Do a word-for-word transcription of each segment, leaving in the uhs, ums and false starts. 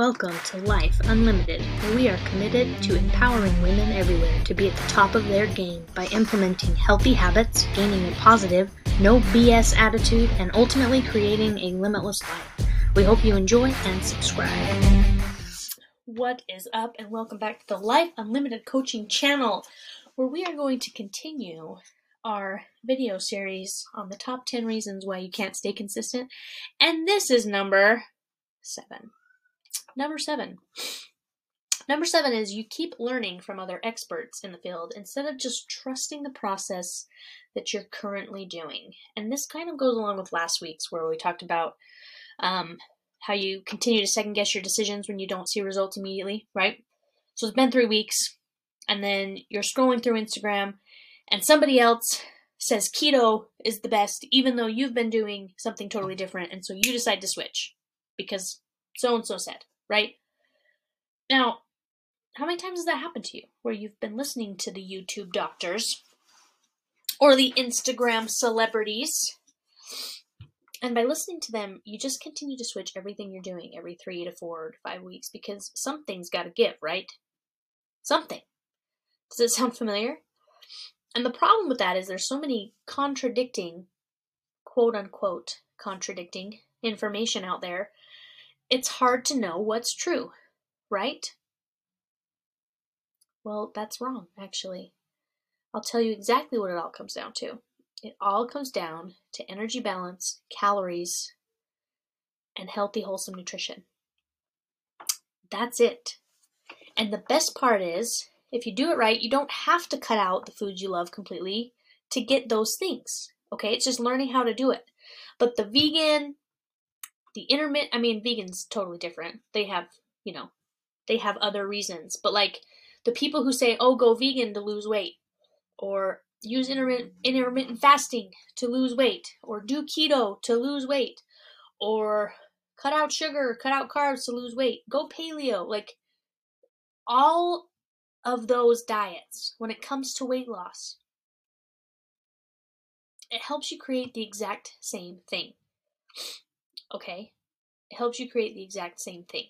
Welcome to Life Unlimited, where we are committed to empowering women everywhere to be at the top of their game by implementing healthy habits, gaining a positive, no B S attitude, and ultimately creating a limitless life. We hope you enjoy and subscribe. What is up, and welcome back to the Life Unlimited Coaching channel, where we are going to continue our video series on the top ten reasons why you can't stay consistent, and this is number seven. Number seven. Number seven is you keep learning from other experts in the field instead of just trusting the process that you're currently doing. And this kind of goes along with last week's, where we talked about um, how you continue to second guess your decisions when you don't see results immediately, right? So it's been three weeks, and then you're scrolling through Instagram, and somebody else says keto is the best, even though you've been doing something totally different, and so you decide to switch because so-and-so said, right? Now, how many times has that happened to you, where you've been listening to the YouTube doctors or the Instagram celebrities, and by listening to them, you just continue to switch everything you're doing every three to four to five weeks because something's got to give, right? Something. Does it sound familiar? And the problem with that is there's so many contradicting, quote-unquote, contradicting information out there, it's hard to know what's true, right? Well, that's wrong, actually. I'll tell you exactly what it all comes down to. It all comes down to energy balance, calories, and healthy, wholesome nutrition. That's it. And the best part is, if you do it right, you don't have to cut out the foods you love completely to get those things, okay? It's just learning how to do it. But the vegan, the intermittent, I mean, vegan's totally different. They have, you know, they have other reasons. But like the people who say, oh, go vegan to lose weight, or use intermittent, intermittent fasting to lose weight, or do keto to lose weight, or cut out sugar, cut out carbs to lose weight, go paleo, like all of those diets, when it comes to weight loss, it helps you create the exact same thing. Okay? It helps you create the exact same thing.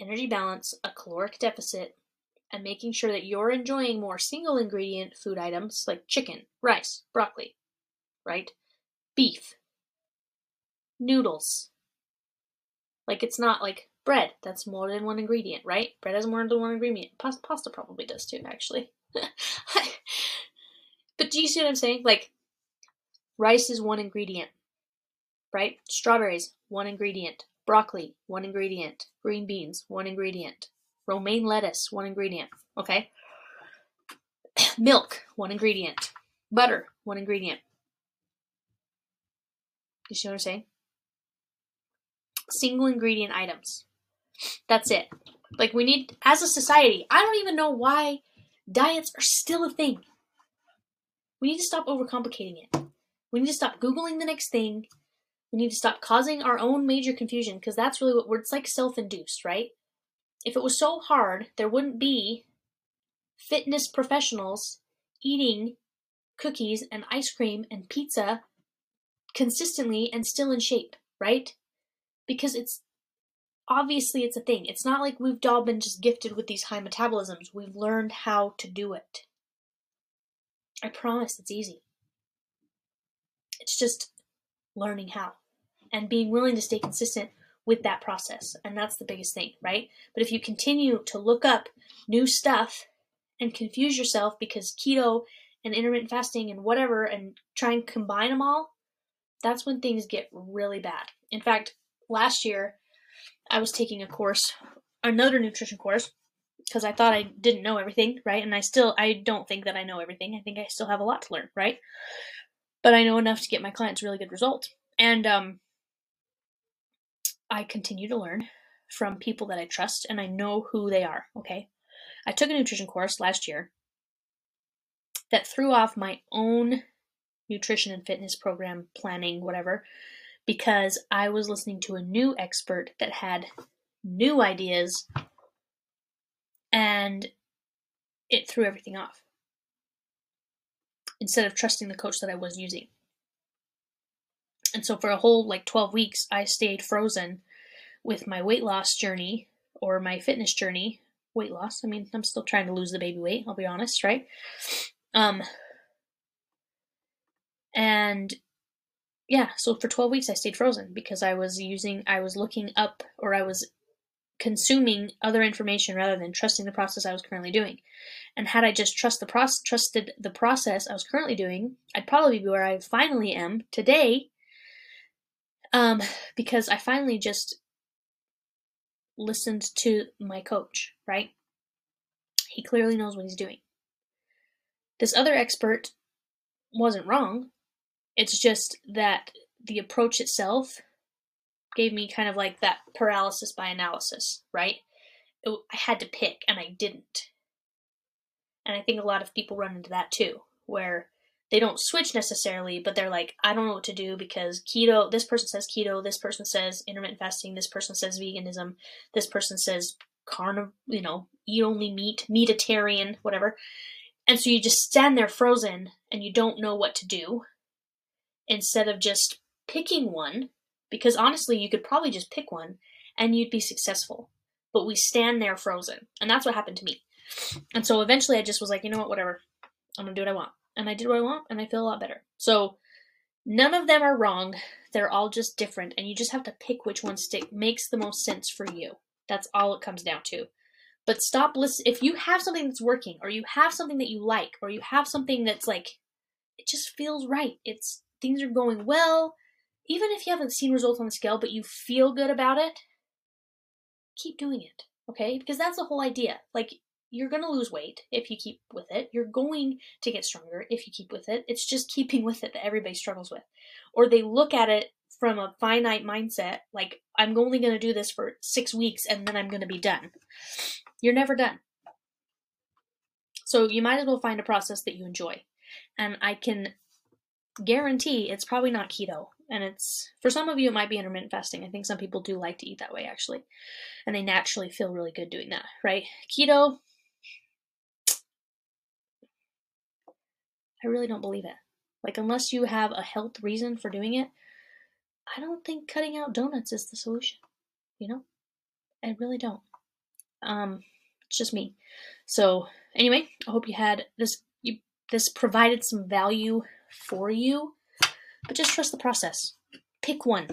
Energy balance, a caloric deficit, and making sure that you're enjoying more single ingredient food items like chicken, rice, broccoli, right? Beef, noodles. Like, it's not like bread, that's more than one ingredient, right? Bread has more than one ingredient. Pasta, pasta probably does too, actually. But do you see what I'm saying? Like, rice is one ingredient, right? Strawberries, one ingredient. Broccoli, one ingredient. Green beans, one ingredient. Romaine lettuce, one ingredient, okay? Milk, one ingredient. Butter, one ingredient. You see what I'm saying? Single ingredient items. That's it. Like, we need, as a society, I don't even know why diets are still a thing. We need to stop overcomplicating it. We need to stop Googling the next thing. We need to stop causing our own major confusion, because that's really what we're, it's like self-induced, right? If it was so hard, there wouldn't be fitness professionals eating cookies and ice cream and pizza consistently and still in shape, right? Because it's, obviously it's a thing. It's not like we've all been just gifted with these high metabolisms. We've learned how to do it. I promise it's easy. It's just learning how and being willing to stay consistent with that process. And that's the biggest thing, right? But if you continue to look up new stuff and confuse yourself because keto and intermittent fasting and whatever, and try and combine them all, that's when things get really bad. In fact, last year I was taking a course, another nutrition course, because I thought I didn't know everything, right? And I still, I don't think that I know everything. I think I still have a lot to learn, right? But I know enough to get my clients really good results. And um, I continue to learn from people that I trust, and I know who they are, okay? I took a nutrition course last year that threw off my own nutrition and fitness program planning, whatever, because I was listening to a new expert that had new ideas, and it threw everything off instead of trusting the coach that I was using. And so for a whole like twelve weeks, I stayed frozen with my weight loss journey or my fitness journey, weight loss, I mean, I'm still trying to lose the baby weight, I'll be honest, right? Um, and yeah, so for twelve weeks I stayed frozen because I was using, I was looking up or I was consuming other information rather than trusting the process I was currently doing. And had I just trust the process, trusted the process I was currently doing, I'd probably be where I finally am today. Um, because I finally just listened to my coach, right? He clearly knows what he's doing. This other expert wasn't wrong. It's just that the approach itself gave me kind of like that paralysis by analysis, right? It, I had to pick and I didn't. And I think a lot of people run into that too, where they don't switch necessarily, but they're like, I don't know what to do because keto, this person says keto, this person says intermittent fasting, this person says veganism, this person says carnivore, you know, eat only meat, meatitarian, whatever. And so you just stand there frozen and you don't know what to do instead of just picking one, because honestly, you could probably just pick one and you'd be successful, but we stand there frozen. And that's what happened to me. And so eventually I just was like, you know what, whatever, I'm gonna do what I want. And I did what I want, and I feel a lot better. So none of them are wrong. They're all just different, and you just have to pick which one stick makes the most sense for you. That's all it comes down to. But stop listening. If you have something that's working, or you have something that you like, or you have something that's like, it just feels right. It's things are going well. Even if you haven't seen results on the scale, but you feel good about it, keep doing it, okay? Because that's the whole idea. Like, you're going to lose weight if you keep with it. You're going to get stronger if you keep with it. It's just keeping with it that everybody struggles with. Or they look at it from a finite mindset, like, I'm only going to do this for six weeks and then I'm going to be done. You're never done. So you might as well find a process that you enjoy. And I can guarantee it's probably not keto. And it's, for some of you, it might be intermittent fasting. I think some people do like to eat that way, actually. And they naturally feel really good doing that, right? Keto, I really don't believe it. Like, unless you have a health reason for doing it, I don't think cutting out donuts is the solution. You know? I really don't. Um, it's just me. So, anyway, I hope you had this, you, this provided some value for you. But just trust the process. Pick one.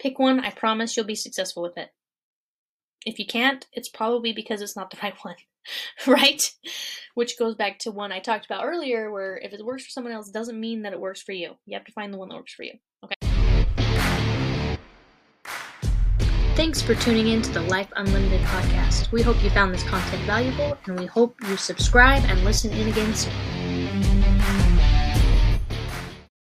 Pick one. I promise you'll be successful with it. If you can't, it's probably because it's not the right one. Right? Which goes back to one I talked about earlier, where if it works for someone else, doesn't mean that it works for you. You have to find the one that works for you. Okay. Thanks for tuning in to the Life Unlimited podcast. We hope you found this content valuable, and we hope you subscribe and listen in again soon.